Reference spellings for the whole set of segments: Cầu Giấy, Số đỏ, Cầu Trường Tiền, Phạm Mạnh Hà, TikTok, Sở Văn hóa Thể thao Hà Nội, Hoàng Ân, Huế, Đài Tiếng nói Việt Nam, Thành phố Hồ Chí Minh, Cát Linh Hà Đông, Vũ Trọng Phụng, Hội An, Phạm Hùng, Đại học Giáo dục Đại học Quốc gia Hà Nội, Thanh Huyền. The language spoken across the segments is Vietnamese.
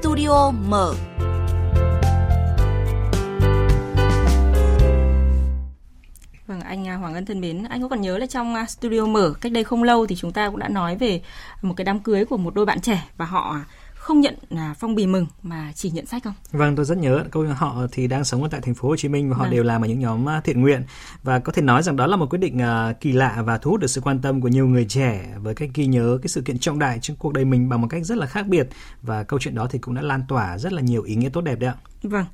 Studio mở. Vâng, anh Hoàng Ân thân mến, anh có còn nhớ là trong Studio mở cách đây không lâu thì chúng ta cũng đã nói về một cái đám cưới của một đôi bạn trẻ và họ không nhận phong bì mừng mà chỉ nhận sách không? Vâng, tôi rất nhớ câu họ thì đang sống ở tại Thành phố Hồ Chí Minh và họ đều làm ở những nhóm thiện nguyện, và có thể nói rằng đó là một quyết định kỳ lạ và thu hút được sự quan tâm của nhiều người trẻ với cách ghi nhớ cái sự kiện trọng đại trong cuộc đời mình bằng một cách rất là khác biệt, và câu chuyện đó thì cũng đã lan tỏa rất là nhiều ý nghĩa tốt đẹp đấy ạ. Vâng,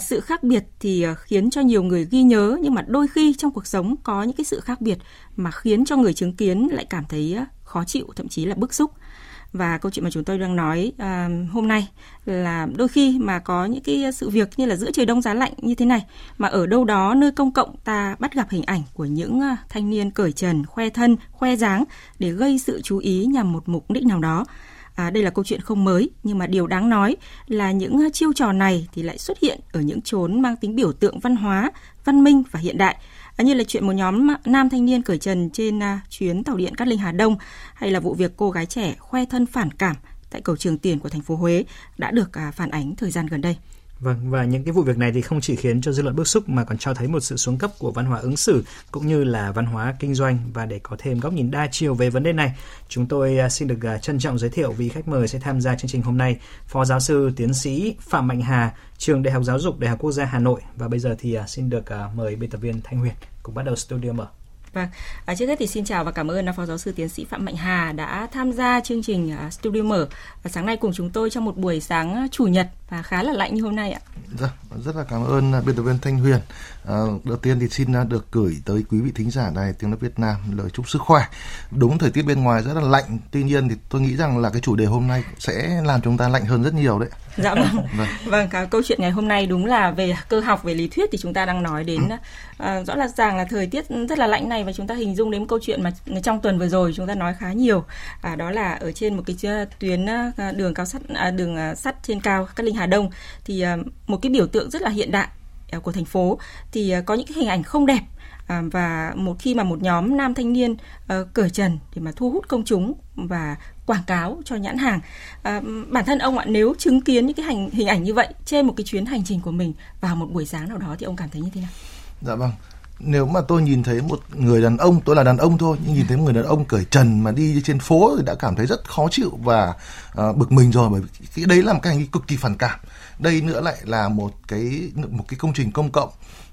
sự khác biệt thì khiến cho nhiều người ghi nhớ, nhưng mà đôi khi trong cuộc sống có những cái sự khác biệt mà khiến cho người chứng kiến lại cảm thấy khó chịu, thậm chí là bức xúc. Và câu chuyện mà chúng tôi đang nói hôm nay là đôi khi mà có những cái sự việc như là giữa trời đông giá lạnh như thế này mà ở đâu đó nơi công cộng ta bắt gặp hình ảnh của những thanh niên cởi trần, khoe thân, khoe dáng để gây sự chú ý nhằm một mục đích nào đó. Đây là câu chuyện không mới, nhưng mà điều đáng nói là những chiêu trò này thì lại xuất hiện ở những chốn mang tính biểu tượng văn hóa, văn minh và hiện đại. Như là chuyện một nhóm nam thanh niên cởi trần trên chuyến tàu điện Cát Linh Hà Đông, hay là vụ việc cô gái trẻ khoe thân phản cảm tại cầu Trường Tiền của thành phố Huế đã được phản ánh thời gian gần đây. Vâng, và những cái vụ việc này thì không chỉ khiến cho dư luận bức xúc mà còn cho thấy một sự xuống cấp của văn hóa ứng xử cũng như là văn hóa kinh doanh. Và để có thêm góc nhìn đa chiều về vấn đề này, chúng tôi xin được trân trọng giới thiệu vị khách mời sẽ tham gia chương trình hôm nay, Phó Giáo sư Tiến sĩ Phạm Mạnh Hà, Trường Đại học Giáo dục Đại học Quốc gia Hà Nội. Và bây giờ thì xin được mời biên tập viên Thanh Huyền cùng bắt đầu Studio mở. Vâng, trước hết thì xin chào và cảm ơn Phó Giáo sư Tiến sĩ Phạm Mạnh Hà đã tham gia chương trình Studio mở sáng nay cùng chúng tôi trong một buổi sáng chủ nhật và khá là lạnh như hôm nay ạ. Rất là cảm ơn biên tập viên Thanh Huyền. Đầu tiên thì xin được gửi tới quý vị thính giả Đài Tiếng nói Việt Nam lời chúc sức khỏe. Đúng, thời tiết bên ngoài rất là lạnh, tuy nhiên thì tôi nghĩ rằng là cái chủ đề hôm nay sẽ làm chúng ta lạnh hơn rất nhiều đấy. Dạ vâng. Vâng, cả câu chuyện ngày hôm nay đúng là về cơ học, về lý thuyết thì chúng ta đang nói đến rõ là ràng là thời tiết rất là lạnh này, và chúng ta hình dung đến một câu chuyện mà trong tuần vừa rồi chúng ta nói khá nhiều, đó là ở trên một cái tuyến đường sắt trên cao Cát Linh Hà Đông thì một cái biểu tượng rất là hiện đại của thành phố thì có những cái hình ảnh không đẹp, và một khi mà một nhóm nam thanh niên cởi trần thì mà thu hút công chúng và quảng cáo cho nhãn hàng. Bản thân ông ạ, nếu chứng kiến những cái hình ảnh như vậy trên một cái chuyến hành trình của mình vào một buổi sáng nào đó thì ông cảm thấy như thế nào? Dạ vâng, nếu mà tôi nhìn thấy một người đàn ông, tôi là đàn ông thôi, nhưng nhìn thấy một người đàn ông cởi trần mà đi trên phố thì đã cảm thấy rất khó chịu và bực mình rồi, bởi vì cái đấy là một cái hành vi cực kỳ phản cảm. Đây nữa lại là một cái công trình công cộng,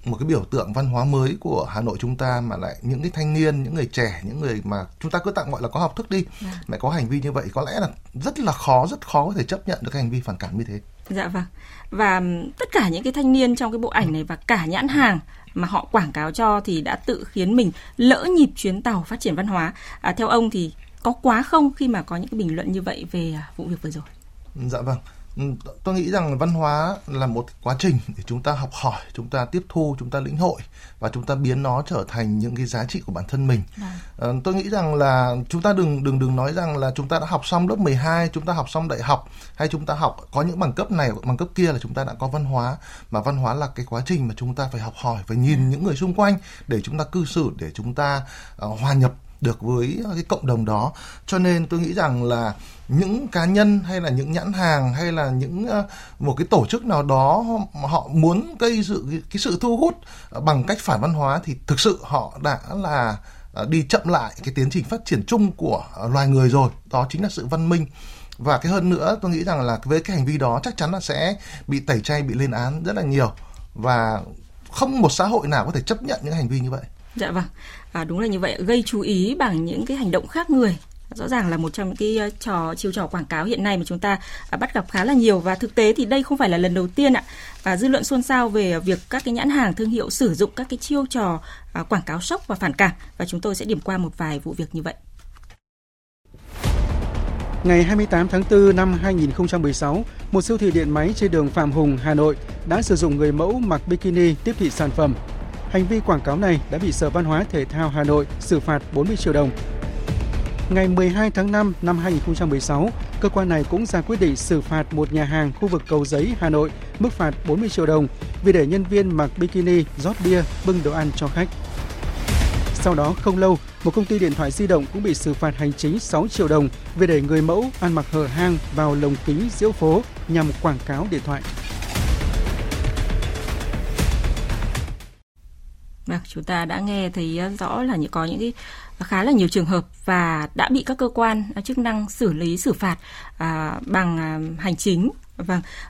một cái biểu tượng văn hóa mới của Hà Nội chúng ta, mà lại những cái thanh niên, những người trẻ, những người mà chúng ta cứ tạm gọi là có học thức đi, lại có hành vi như vậy, có lẽ là rất là khó có thể chấp nhận được cái hành vi phản cảm như thế. Dạ vâng. Và tất cả những cái thanh niên trong cái bộ ảnh này và cả nhãn hàng mà họ quảng cáo cho thì đã tự khiến mình lỡ nhịp chuyến tàu phát triển văn hóa. Theo ông thì có quá không khi mà có những cái bình luận như vậy về vụ việc vừa rồi? Dạ vâng. Tôi nghĩ rằng văn hóa là một quá trình để chúng ta học hỏi, chúng ta tiếp thu, chúng ta lĩnh hội và chúng ta biến nó trở thành những cái giá trị của bản thân mình. Tôi nghĩ rằng là chúng ta đừng nói rằng là chúng ta đã học xong lớp 12, chúng ta học xong đại học hay chúng ta học có những bằng cấp này, bằng cấp kia là chúng ta đã có văn hóa. Mà văn hóa là cái quá trình mà chúng ta phải học hỏi, phải nhìn những người xung quanh để chúng ta cư xử, để chúng ta hòa nhập được với cái cộng đồng đó. Cho nên tôi nghĩ rằng là những cá nhân hay là những nhãn hàng hay là những một cái tổ chức nào đó họ muốn gây cái sự thu hút bằng cách phản văn hóa thì thực sự họ đã là đi chậm lại cái tiến trình phát triển chung của loài người rồi. Đó chính là sự văn minh. Và cái hơn nữa tôi nghĩ rằng là với cái hành vi đó chắc chắn là sẽ bị tẩy chay, bị lên án rất là nhiều, và không một xã hội nào có thể chấp nhận những hành vi như vậy. Dạ vâng, đúng là như vậy, gây chú ý bằng những cái hành động khác người rõ ràng là một trong những cái chiêu trò quảng cáo hiện nay mà chúng ta bắt gặp khá là nhiều, và thực tế thì đây không phải là lần đầu tiên ạ. Dư luận xôn xao về việc các cái nhãn hàng thương hiệu sử dụng các cái chiêu trò quảng cáo sốc và phản cảm, và chúng tôi sẽ điểm qua một vài vụ việc như vậy. Ngày 28 tháng 4 năm 2016, một siêu thị điện máy trên đường Phạm Hùng, Hà Nội đã sử dụng người mẫu mặc bikini tiếp thị sản phẩm. Hành vi quảng cáo này đã bị Sở Văn hóa Thể thao Hà Nội xử phạt 40 triệu đồng. Ngày 12 tháng 5 năm 2016, cơ quan này cũng ra quyết định xử phạt một nhà hàng khu vực Cầu Giấy, Hà Nội mức phạt 40 triệu đồng vì để nhân viên mặc bikini rót bia bưng đồ ăn cho khách. Sau đó không lâu, một công ty điện thoại di động cũng bị xử phạt hành chính 6 triệu đồng vì để người mẫu ăn mặc hở hang vào lồng kính diễu phố nhằm quảng cáo điện thoại. Chúng ta đã nghe thấy rõ là có những cái khá là nhiều trường hợp và đã bị các cơ quan chức năng xử phạt bằng hành chính.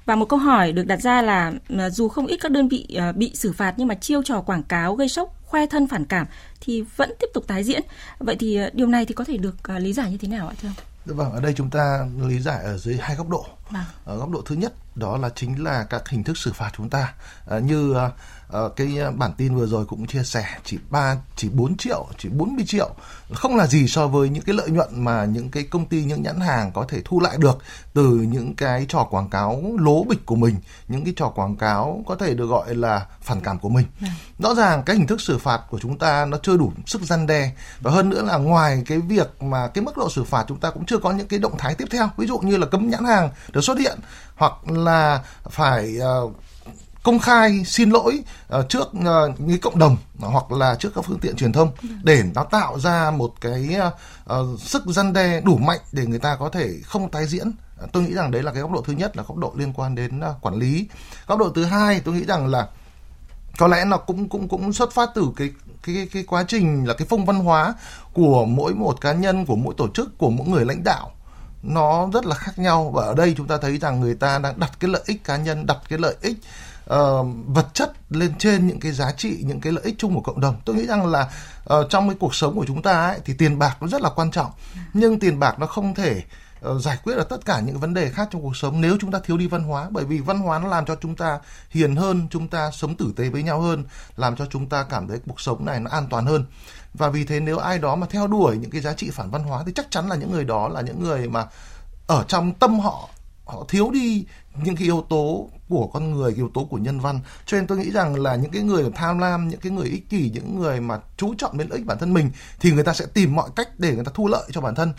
Và một câu hỏi được đặt ra là dù không ít các đơn vị bị xử phạt nhưng mà chiêu trò quảng cáo gây sốc, khoe thân phản cảm thì vẫn tiếp tục tái diễn. Vậy thì điều này thì có thể được lý giải như thế nào ạ thưa ông? Vâng, ở đây chúng ta lý giải ở dưới hai góc độ. Ở góc độ thứ nhất đó là chính là các hình thức xử phạt chúng ta như cái bản tin vừa rồi cũng chia sẻ chỉ 40 triệu không là gì so với những cái lợi nhuận mà những cái công ty, những nhãn hàng có thể thu lại được từ những cái trò quảng cáo lố bịch của mình, những cái trò quảng cáo có thể được gọi là phản cảm của mình. Rõ ràng cái hình thức xử phạt của chúng ta nó chưa đủ sức răn đe, và hơn nữa là ngoài cái việc mà cái mức độ xử phạt chúng ta cũng chưa có những cái động thái tiếp theo, ví dụ như là cấm nhãn hàng được xuất hiện hoặc là phải công khai xin lỗi trước những cộng đồng hoặc là trước các phương tiện truyền thông để nó tạo ra một cái sức răn đe đủ mạnh để người ta có thể không tái diễn. Tôi nghĩ rằng đấy là cái góc độ thứ nhất, là góc độ liên quan đến quản lý. Góc độ thứ hai tôi nghĩ rằng là có lẽ nó cũng xuất phát từ cái quá trình là cái phong văn hóa của mỗi một cá nhân, của mỗi tổ chức, của mỗi người lãnh đạo. Nó rất là khác nhau, và ở đây chúng ta thấy rằng người ta đang đặt cái lợi ích cá nhân, đặt cái lợi ích vật chất lên trên những cái giá trị, những cái lợi ích chung của cộng đồng. Tôi nghĩ rằng là trong cái cuộc sống của chúng ta ấy, thì tiền bạc nó rất là quan trọng, nhưng tiền bạc nó không thể giải quyết được tất cả những vấn đề khác trong cuộc sống nếu chúng ta thiếu đi văn hóa, bởi vì văn hóa nó làm cho chúng ta hiền hơn, chúng ta sống tử tế với nhau hơn, làm cho chúng ta cảm thấy cuộc sống này nó an toàn hơn. Và vì thế nếu ai đó mà theo đuổi những cái giá trị phản văn hóa thì chắc chắn là những người đó là những người mà ở trong tâm họ thiếu đi những cái yếu tố của con người, cái yếu tố của nhân văn. Cho nên tôi nghĩ rằng là những cái người tham lam, những cái người ích kỷ, những người mà chú trọng đến lợi ích bản thân mình thì người ta sẽ tìm mọi cách để người ta thu lợi cho bản thân,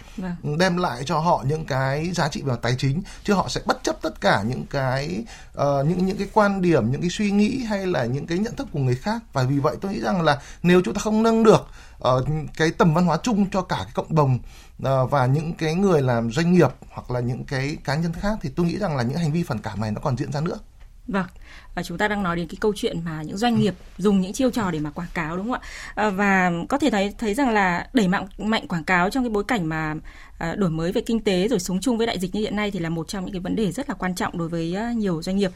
đem lại cho họ những cái giá trị về tài chính, chứ họ sẽ bất chấp tất cả những cái những cái quan điểm, những cái suy nghĩ hay là những cái nhận thức của người khác. Và vì vậy tôi nghĩ rằng là nếu chúng ta không nâng được cái tầm văn hóa chung cho cả cái cộng đồng và những cái người làm doanh nghiệp hoặc là những cái cá nhân khác thì tôi nghĩ rằng là những hành vi phản cảm này nó còn diễn ra nữa. Vâng, và chúng ta đang nói đến cái câu chuyện mà những doanh nghiệp dùng những chiêu trò để mà quảng cáo, đúng không ạ? Và có thể thấy rằng là đẩy mạnh quảng cáo trong cái bối cảnh mà đổi mới về kinh tế rồi sống chung với đại dịch như hiện nay thì là một trong những cái vấn đề rất là quan trọng đối với nhiều doanh nghiệp.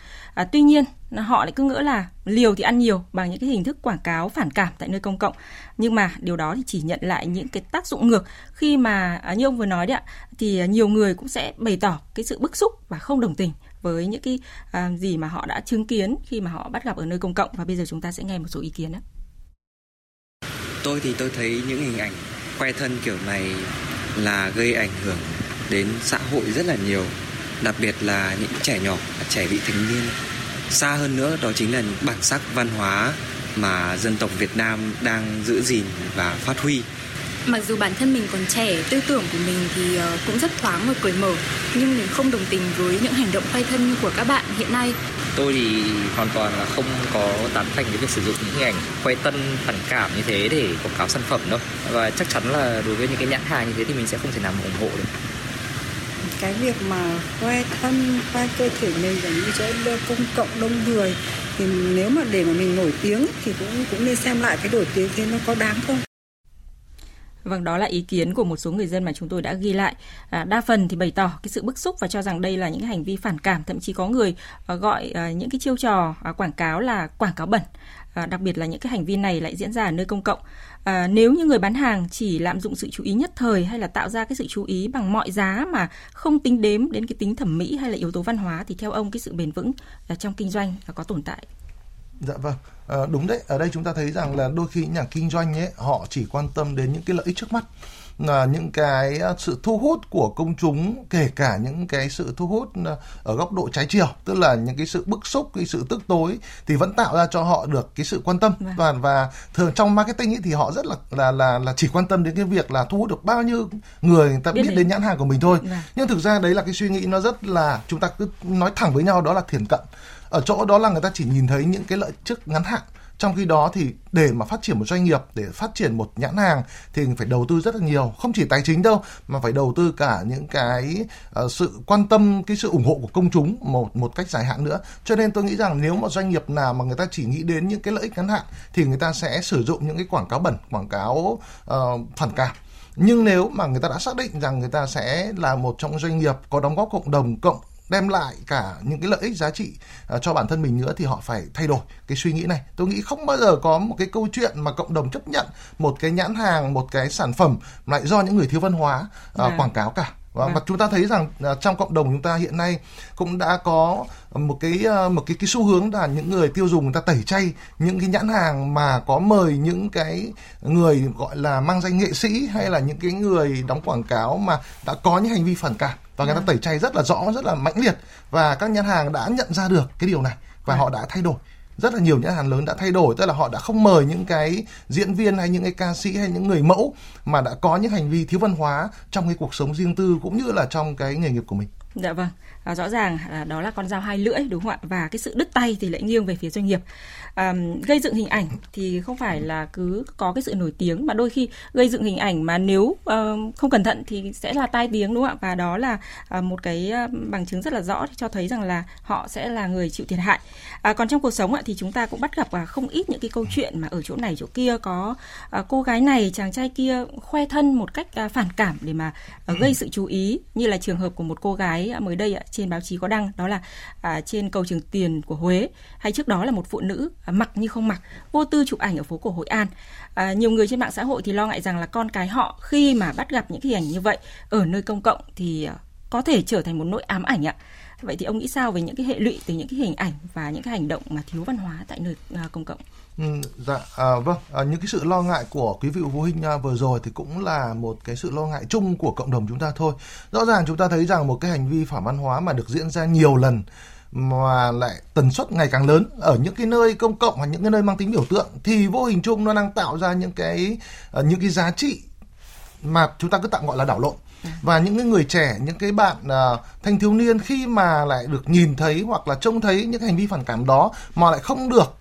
Tuy nhiên họ lại cứ ngỡ là liều thì ăn nhiều bằng những cái hình thức quảng cáo phản cảm tại nơi công cộng, nhưng mà điều đó thì chỉ nhận lại những cái tác dụng ngược khi mà như ông vừa nói đấy ạ, thì nhiều người cũng sẽ bày tỏ cái sự bức xúc và không đồng tình với những cái gì mà họ đã chứng kiến khi mà họ bắt gặp ở nơi công cộng. Và bây giờ chúng ta sẽ nghe một số ý kiến đó. Tôi thấy những hình ảnh khoe thân kiểu này là gây ảnh hưởng đến xã hội rất là nhiều, đặc biệt là những trẻ nhỏ, trẻ vị thành niên. Xa hơn nữa đó chính là bản sắc văn hóa mà dân tộc Việt Nam đang giữ gìn và phát huy. Mặc dù bản thân mình còn trẻ, tư tưởng của mình thì cũng rất thoáng và cởi mở, nhưng mình không đồng tình với những hành động khoe thân của các bạn hiện nay. Tôi thì hoàn toàn là không có tán thành với việc sử dụng những hình ảnh khoe thân phản cảm như thế để quảng cáo sản phẩm đâu. Và chắc chắn là đối với những cái nhãn hàng như thế thì mình sẽ không thể nào mà ủng hộ được. Cái việc mà khoe thân, khoe cơ thể này giống như chỗ công cộng đông người thì nếu mà để mà mình nổi tiếng thì cũng nên xem lại cái nổi tiếng thế nó có đáng không. Vâng, đó là ý kiến của một số người dân mà chúng tôi đã ghi lại. Đa phần thì bày tỏ cái sự bức xúc và cho rằng đây là những hành vi phản cảm. Thậm chí có người gọi những cái chiêu trò quảng cáo là quảng cáo bẩn. Đặc biệt là những cái hành vi này lại diễn ra ở nơi công cộng. Nếu như người bán hàng chỉ lạm dụng sự chú ý nhất thời hay là tạo ra cái sự chú ý bằng mọi giá mà không tính đếm đến cái tính thẩm mỹ hay là yếu tố văn hóa thì theo ông cái sự bền vững trong kinh doanh có tồn tại? Dạ vâng, đúng đấy, ở đây chúng ta thấy rằng là đôi khi những nhà kinh doanh ấy họ chỉ quan tâm đến những cái lợi ích trước mắt, là những cái sự thu hút của công chúng, kể cả những cái sự thu hút ở góc độ trái chiều, tức là những cái sự bức xúc, cái sự tức tối thì vẫn tạo ra cho họ được cái sự quan tâm. Và thường trong marketing ấy thì họ rất là chỉ quan tâm đến cái việc là thu hút được bao nhiêu người ta biết đến nhãn hàng của mình thôi. Nhưng thực ra đấy là cái suy nghĩ nó rất là, chúng ta cứ nói thẳng với nhau, đó là thiển cận. Ở chỗ đó là người ta chỉ nhìn thấy những cái lợi ích ngắn hạn, Trong khi đó thì để mà phát triển một doanh nghiệp, để phát triển một nhãn hàng thì phải đầu tư rất là nhiều, không chỉ tài chính đâu mà phải đầu tư cả những cái sự quan tâm, cái sự ủng hộ của công chúng một cách dài hạn nữa. Cho nên tôi nghĩ rằng nếu mà doanh nghiệp nào mà người ta chỉ nghĩ đến những cái lợi ích ngắn hạn thì người ta sẽ sử dụng những cái quảng cáo bẩn, quảng cáo phản cảm. Nhưng nếu mà người ta đã xác định rằng người ta sẽ là một trong doanh nghiệp có đóng góp cộng đồng, cộng đem lại cả những cái lợi ích giá trị cho bản thân mình nữa thì họ phải thay đổi cái suy nghĩ này. Tôi nghĩ không bao giờ có một cái câu chuyện mà cộng đồng chấp nhận một cái nhãn hàng, một cái sản phẩm lại do những người thiếu văn hóa quảng cáo cả. Và chúng ta thấy rằng trong cộng đồng chúng ta hiện nay cũng đã có một cái xu hướng là những người tiêu dùng người ta tẩy chay những cái nhãn hàng mà có mời những cái người gọi là mang danh nghệ sĩ hay là những cái người đóng quảng cáo mà đã có những hành vi phản cảm, và người ta tẩy chay rất là rõ, rất là mãnh liệt, và các nhãn hàng đã nhận ra được cái điều này và họ đã thay đổi. Rất là nhiều nhãn hàng lớn đã thay đổi, tức là họ đã không mời những cái diễn viên hay những cái ca sĩ hay những người mẫu mà đã có những hành vi thiếu văn hóa trong cái cuộc sống riêng tư cũng như là trong cái nghề nghiệp của mình. Dạ vâng, rõ ràng đó là con dao hai lưỡi, đúng không ạ? Và cái sự đứt tay thì lại nghiêng về phía doanh nghiệp. Gây dựng hình ảnh thì không phải là cứ có cái sự nổi tiếng, mà đôi khi gây dựng hình ảnh mà nếu không cẩn thận thì sẽ là tai tiếng, đúng không ạ? Và đó là một cái bằng chứng rất là rõ cho thấy rằng là họ sẽ là người chịu thiệt hại. Còn trong cuộc sống thì chúng ta cũng bắt gặp không ít những cái câu chuyện mà ở chỗ này chỗ kia có cô gái này, chàng trai kia khoe thân một cách phản cảm để mà gây sự chú ý, như là trường hợp của một cô gái mới đây trên báo chí có đăng, đó là trên cầu Trường Tiền của Huế, hay trước đó là một phụ nữ mặc như không mặc, vô tư chụp ảnh ở phố cổ Hội An. Nhiều người trên mạng xã hội thì lo ngại rằng là con cái họ khi mà bắt gặp những cái hình ảnh như vậy ở nơi công cộng thì có thể trở thành một nỗi ám ảnh ạ. Vậy thì ông nghĩ sao về những cái hệ lụy từ những cái hình ảnh và những cái hành động mà thiếu văn hóa tại nơi công cộng? Những cái sự lo ngại của quý vị phụ huynh vừa rồi thì cũng là một cái sự lo ngại chung của cộng đồng chúng ta thôi. Rõ ràng chúng ta thấy rằng một cái hành vi phản văn hóa mà được diễn ra nhiều lần mà lại tần suất ngày càng lớn ở những cái nơi công cộng hoặc những cái nơi mang tính biểu tượng thì vô hình chung nó đang tạo ra những cái giá trị mà chúng ta cứ tạm gọi là đảo lộn. Và những cái người trẻ, những cái bạn thanh thiếu niên khi mà lại được nhìn thấy hoặc là trông thấy những hành vi phản cảm đó mà lại không được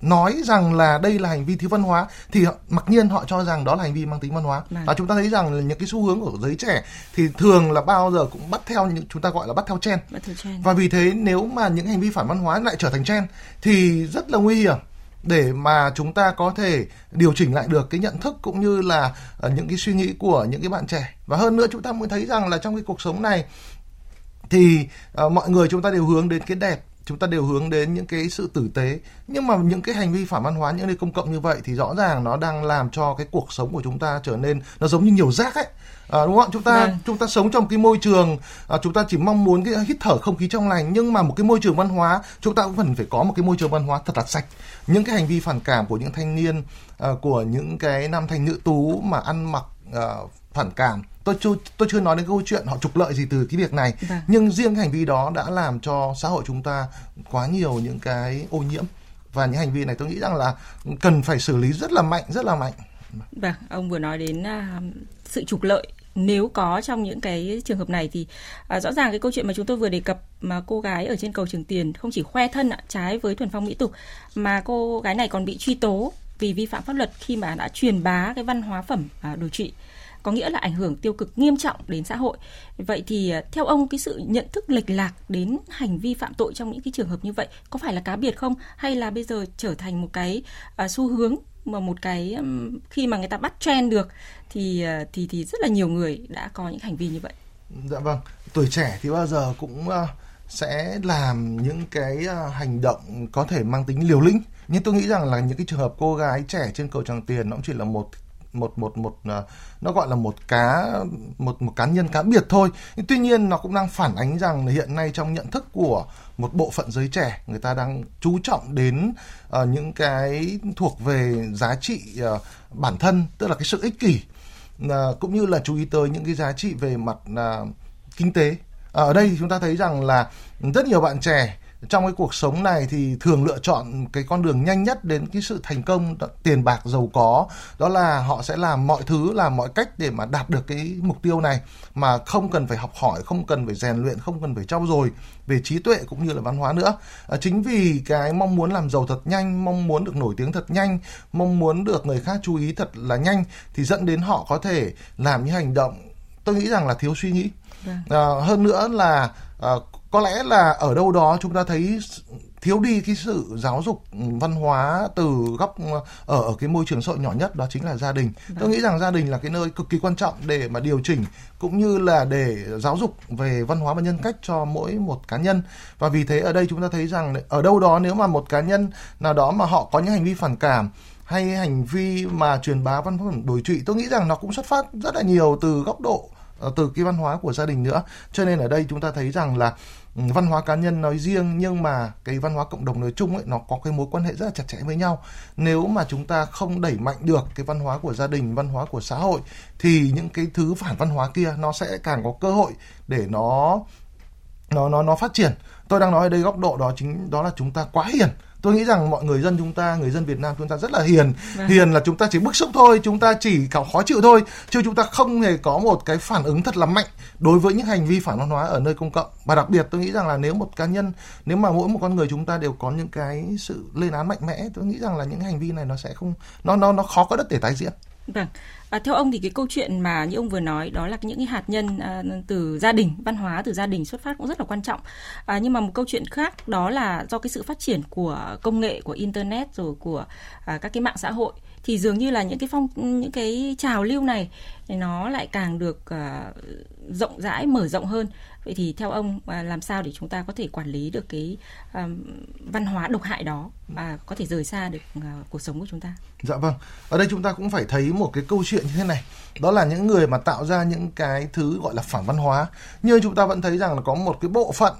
nói rằng là đây là hành vi thiếu văn hóa thì mặc nhiên họ cho rằng đó là hành vi mang tính văn hóa. Và chúng ta thấy rằng là những cái xu hướng của giới trẻ thì thường là bao giờ cũng bắt theo những chúng ta gọi là bắt theo trend. Và vì thế nếu mà những hành vi phản văn hóa lại trở thành trend thì rất là nguy hiểm để mà chúng ta có thể điều chỉnh lại được cái nhận thức cũng như là những cái suy nghĩ của những cái bạn trẻ. Và hơn nữa chúng ta mới thấy rằng là trong cái cuộc sống này thì mọi người chúng ta đều hướng đến cái đẹp, chúng ta đều hướng đến những cái sự tử tế, nhưng mà những cái hành vi phản văn hóa những nơi công cộng như vậy thì rõ ràng nó đang làm cho cái cuộc sống của chúng ta trở nên nó giống như nhiều rác ấy, đúng không? Chúng ta sống trong cái môi trường, chúng ta chỉ mong muốn cái hít thở không khí trong lành, nhưng mà một cái môi trường văn hóa chúng ta cũng cần phải có một cái môi trường văn hóa thật là sạch. Những cái hành vi phản cảm của những thanh niên, của những cái nam thanh nữ tú mà ăn mặc phản cảm, tôi chưa nói đến câu chuyện họ trục lợi gì từ cái việc này, nhưng riêng hành vi đó đã làm cho xã hội chúng ta quá nhiều những cái ô nhiễm, và những hành vi này tôi nghĩ rằng là cần phải xử lý rất là mạnh, rất là mạnh. Vâng, ông vừa nói đến sự trục lợi nếu có trong những cái trường hợp này thì rõ ràng cái câu chuyện mà chúng tôi vừa đề cập mà cô gái ở trên cầu Trường Tiền không chỉ khoe thân trái với thuần phong mỹ tục mà cô gái này còn bị truy tố vì vi phạm pháp luật khi mà đã truyền bá cái văn hóa phẩm đồi trụy, có nghĩa là ảnh hưởng tiêu cực nghiêm trọng đến xã hội. Vậy thì theo ông, cái sự nhận thức lệch lạc đến hành vi phạm tội trong những cái trường hợp như vậy có phải là cá biệt không, hay là bây giờ trở thành một cái xu hướng mà một cái khi mà người ta bắt trend được thì rất là nhiều người đã có những hành vi như vậy? Dạ vâng, tuổi trẻ thì bao giờ cũng sẽ làm những cái hành động có thể mang tính liều lĩnh, nhưng tôi nghĩ rằng là những cái trường hợp cô gái trẻ trên cầu Tràng Tiền nó cũng chỉ là một nó gọi là một cá nhân cá biệt thôi. Nhưng tuy nhiên nó cũng đang phản ánh rằng hiện nay trong nhận thức của một bộ phận giới trẻ, người ta đang chú trọng đến những cái thuộc về giá trị bản thân, tức là cái sự ích kỷ, cũng như là chú ý tới những cái giá trị về mặt kinh tế. Ở đây chúng ta thấy rằng là rất nhiều bạn trẻ trong cái cuộc sống này thì thường lựa chọn cái con đường nhanh nhất đến cái sự thành công, tiền bạc, giàu có, đó là họ sẽ làm mọi thứ, làm mọi cách để mà đạt được cái mục tiêu này mà không cần phải học hỏi, không cần phải rèn luyện, không cần phải trau dồi về trí tuệ cũng như là văn hóa nữa. Chính vì cái mong muốn làm giàu thật nhanh, mong muốn được nổi tiếng thật nhanh, mong muốn được người khác chú ý thật là nhanh thì dẫn đến họ có thể làm những hành động tôi nghĩ rằng là thiếu suy nghĩ. Hơn nữa là có lẽ là ở đâu đó chúng ta thấy thiếu đi cái sự giáo dục văn hóa từ góc ở cái môi trường xã hội nhỏ nhất, đó chính là gia đình. Tôi nghĩ rằng gia đình là cái nơi cực kỳ quan trọng để mà điều chỉnh cũng như là để giáo dục về văn hóa và nhân cách cho mỗi một cá nhân. Và vì thế ở đây chúng ta thấy rằng ở đâu đó nếu mà một cá nhân nào đó mà họ có những hành vi phản cảm hay hành vi mà truyền bá văn hóa đối trụy, tôi nghĩ rằng nó cũng xuất phát rất là nhiều từ góc độ, từ cái văn hóa của gia đình nữa. Cho nên ở đây chúng ta thấy rằng là văn hóa cá nhân nói riêng nhưng mà cái văn hóa cộng đồng nói chung ấy, nó có cái mối quan hệ rất là chặt chẽ với nhau. Nếu mà chúng ta không đẩy mạnh được cái văn hóa của gia đình, văn hóa của xã hội thì những cái thứ phản văn hóa kia nó sẽ càng có cơ hội để nó phát triển. Tôi đang nói ở đây góc độ đó chính đó là chúng ta quá hiền. Tôi nghĩ rằng mọi người dân chúng ta, người dân Việt Nam chúng ta rất là hiền. Hiền là chúng ta chỉ bức xúc thôi, chúng ta chỉ cảm khó chịu thôi, chứ chúng ta không hề có một cái phản ứng thật là mạnh đối với những hành vi phản văn hóa ở nơi công cộng. Và đặc biệt tôi nghĩ rằng là nếu một cá nhân, nếu mà mỗi một con người chúng ta đều có những cái sự lên án mạnh mẽ, tôi nghĩ rằng là những hành vi này nó sẽ không, nó khó có đất để tái diễn. Vâng. Theo ông thì cái câu chuyện mà như ông vừa nói đó là những cái hạt nhân từ gia đình, văn hóa từ gia đình xuất phát cũng rất là quan trọng. Nhưng mà một câu chuyện khác đó là do cái sự phát triển của công nghệ, của internet rồi của các cái mạng xã hội thì dường như là những cái trào lưu này nó lại càng được rộng rãi, mở rộng hơn. Vậy thì theo ông làm sao để chúng ta có thể quản lý được cái văn hóa độc hại đó và có thể rời xa được cuộc sống của chúng ta? Dạ vâng, ở đây chúng ta cũng phải thấy một cái câu chuyện như thế này. Đó là những người mà tạo ra những cái thứ gọi là phản văn hóa. Nhưng chúng ta vẫn thấy rằng là có một cái bộ phận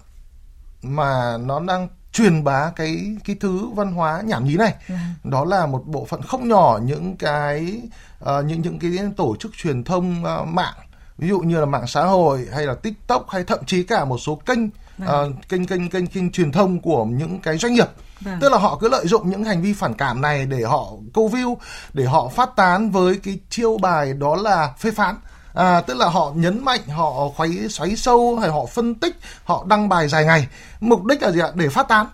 mà nó đang truyền bá cái thứ văn hóa nhảm nhí này. Đó là một bộ phận không nhỏ những cái những cái tổ chức truyền thông mạng, ví dụ như là mạng xã hội hay là TikTok hay thậm chí cả một số kênh truyền thông của những cái doanh nghiệp. Tức là họ cứ lợi dụng những hành vi phản cảm này để họ câu view, để họ phát tán với cái chiêu bài đó là phê phán. Tức là họ nhấn mạnh, họ xoáy sâu hay họ phân tích, họ đăng bài dài ngày. Mục đích là gì ạ? Để phát tán.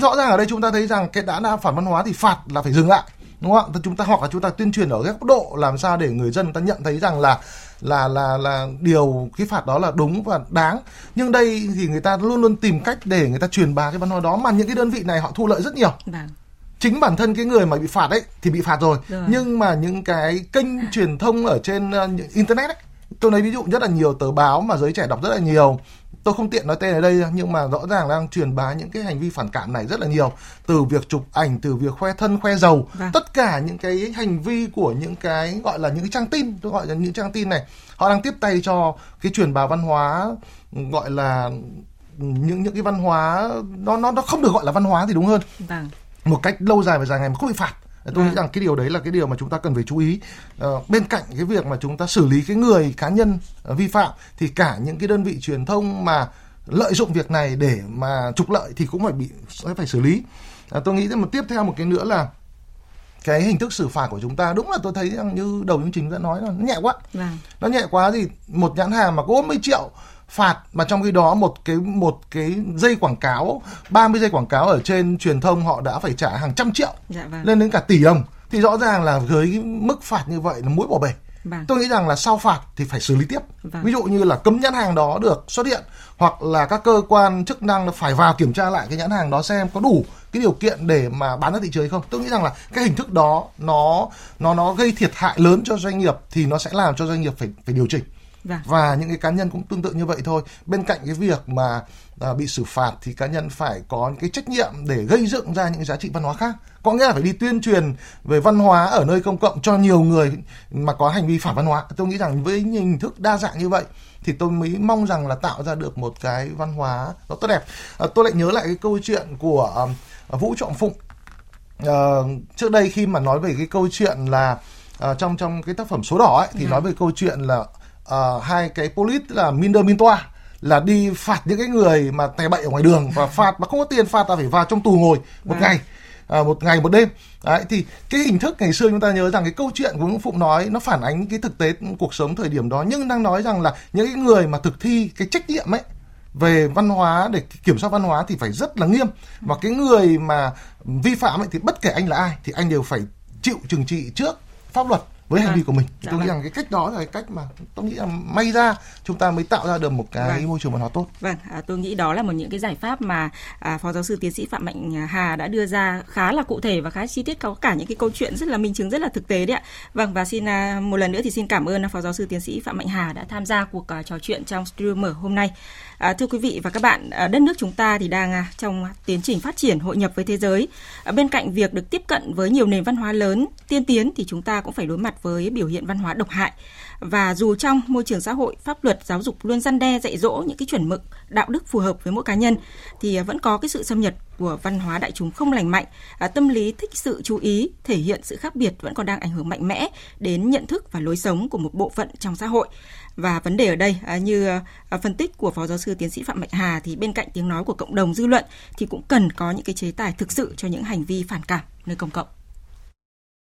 Rõ ràng ở đây chúng ta thấy rằng cái đã phản văn hóa thì phạt là phải dừng lại, đúng không ạ? Chúng ta hoặc là chúng ta tuyên truyền ở góc độ làm sao để người dân ta nhận thấy rằng là điều cái phạt đó là đúng và đáng. Nhưng đây thì người ta luôn luôn tìm cách để người ta truyền bá cái văn hóa đó, mà những cái đơn vị này họ thu lợi rất nhiều. Chính bản thân cái người mà bị phạt ấy thì bị phạt rồi. Nhưng mà những cái kênh truyền thông ở trên internet ấy, tôi nói ví dụ rất là nhiều tờ báo mà giới trẻ đọc rất là nhiều, tôi không tiện nói tên ở đây nhưng mà rõ ràng đang truyền bá những cái hành vi phản cảm này rất là nhiều, từ việc chụp ảnh, từ việc khoe thân khoe giàu, tất cả những cái hành vi của những cái gọi là những cái trang tin, tôi gọi là những trang tin này, họ đang tiếp tay cho cái truyền bá văn hóa, gọi là những cái văn hóa nó không được gọi là văn hóa thì đúng hơn, một cách lâu dài và dài ngày mà không bị phạt. Tôi nghĩ rằng cái điều đấy là cái điều mà chúng ta cần phải chú ý. Bên cạnh cái việc mà chúng ta xử lý cái người cá nhân vi phạm thì cả những cái đơn vị truyền thông mà lợi dụng việc này để mà trục lợi thì cũng phải xử lý. Tôi nghĩ rằng tiếp theo một cái nữa là cái hình thức xử phạt của chúng ta, đúng là tôi thấy rằng như đầu chương trình đã nói là nó nhẹ quá. Nó nhẹ quá thì một nhãn hàng mà có 40 triệu phạt, mà trong khi đó một cái dây quảng cáo, 30 giây quảng cáo ở trên truyền thông họ đã phải trả hàng trăm triệu, lên đến cả tỷ đồng, thì rõ ràng là với mức phạt như vậy là muối bỏ bể. Tôi nghĩ rằng là sau phạt thì phải xử lý tiếp. Ví dụ như là cấm nhãn hàng đó được xuất hiện, hoặc là các cơ quan chức năng phải vào kiểm tra lại cái nhãn hàng đó xem có đủ cái điều kiện để mà bán ra thị trường hay không. Tôi nghĩ rằng là cái hình thức đó nó gây thiệt hại lớn cho doanh nghiệp thì nó sẽ làm cho doanh nghiệp phải điều chỉnh. Và những cái cá nhân cũng tương tự như vậy thôi. Bên cạnh cái việc mà bị xử phạt thì cá nhân phải có cái trách nhiệm để gây dựng ra những giá trị văn hóa khác. Có nghĩa là phải đi tuyên truyền về văn hóa ở nơi công cộng cho nhiều người mà có hành vi phản văn hóa. Tôi nghĩ rằng với những hình thức đa dạng như vậy thì tôi mới mong rằng là tạo ra được một cái văn hóa nó tốt đẹp. Tôi lại nhớ lại cái câu chuyện của Vũ Trọng Phụng trước đây khi mà nói về cái câu chuyện là trong cái tác phẩm Số Đỏ ấy, thì nói về câu chuyện là hai cái polit là Minder Mintoa là đi phạt những cái người mà tè bậy ở ngoài đường, và phạt mà không có tiền phạt là phải vào trong tù ngồi một ngày một đêm. Đấy, thì cái hình thức ngày xưa chúng ta nhớ rằng cái câu chuyện của Nguyễn Phụng nói nó phản ánh cái thực tế cuộc sống thời điểm đó, nhưng đang nói rằng là những cái người mà thực thi cái trách nhiệm ấy về văn hóa, để kiểm soát văn hóa thì phải rất là nghiêm, và cái người mà vi phạm ấy thì bất kể anh là ai thì anh đều phải chịu trừng trị trước pháp luật với hành vi của mình. Tôi nghĩ rằng cái cách đó là cái cách mà tôi nghĩ là may ra chúng ta mới tạo ra được một cái môi trường văn hóa tốt. Tôi nghĩ đó là một những cái giải pháp mà Phó Giáo sư Tiến sĩ Phạm Mạnh Hà đã đưa ra khá là cụ thể và khá chi tiết, có cả những cái câu chuyện rất là minh chứng, rất là thực tế đấy ạ. Và xin một lần nữa thì xin cảm ơn Phó Giáo sư Tiến sĩ Phạm Mạnh Hà đã tham gia cuộc trò chuyện trong studio mở hôm nay. Thưa quý vị và các bạn, đất nước chúng ta thì đang trong tiến trình phát triển hội nhập với thế giới. Bên cạnh việc được tiếp cận với nhiều nền văn hóa lớn, tiên tiến thì chúng ta cũng phải đối mặt với biểu hiện văn hóa độc hại. Và dù trong môi trường xã hội, pháp luật, giáo dục luôn răn đe, dạy dỗ những cái chuẩn mực, đạo đức phù hợp với mỗi cá nhân, thì vẫn có cái sự xâm nhập của văn hóa đại chúng không lành mạnh. Tâm lý thích sự chú ý, thể hiện sự khác biệt vẫn còn đang ảnh hưởng mạnh mẽ đến nhận thức và lối sống của một bộ phận trong xã hội. Và vấn đề ở đây, như phân tích của Phó Giáo sư Tiến sĩ Phạm Mạnh Hà, thì bên cạnh tiếng nói của cộng đồng dư luận thì cũng cần có những cái chế tài thực sự cho những hành vi phản cảm nơi công cộng.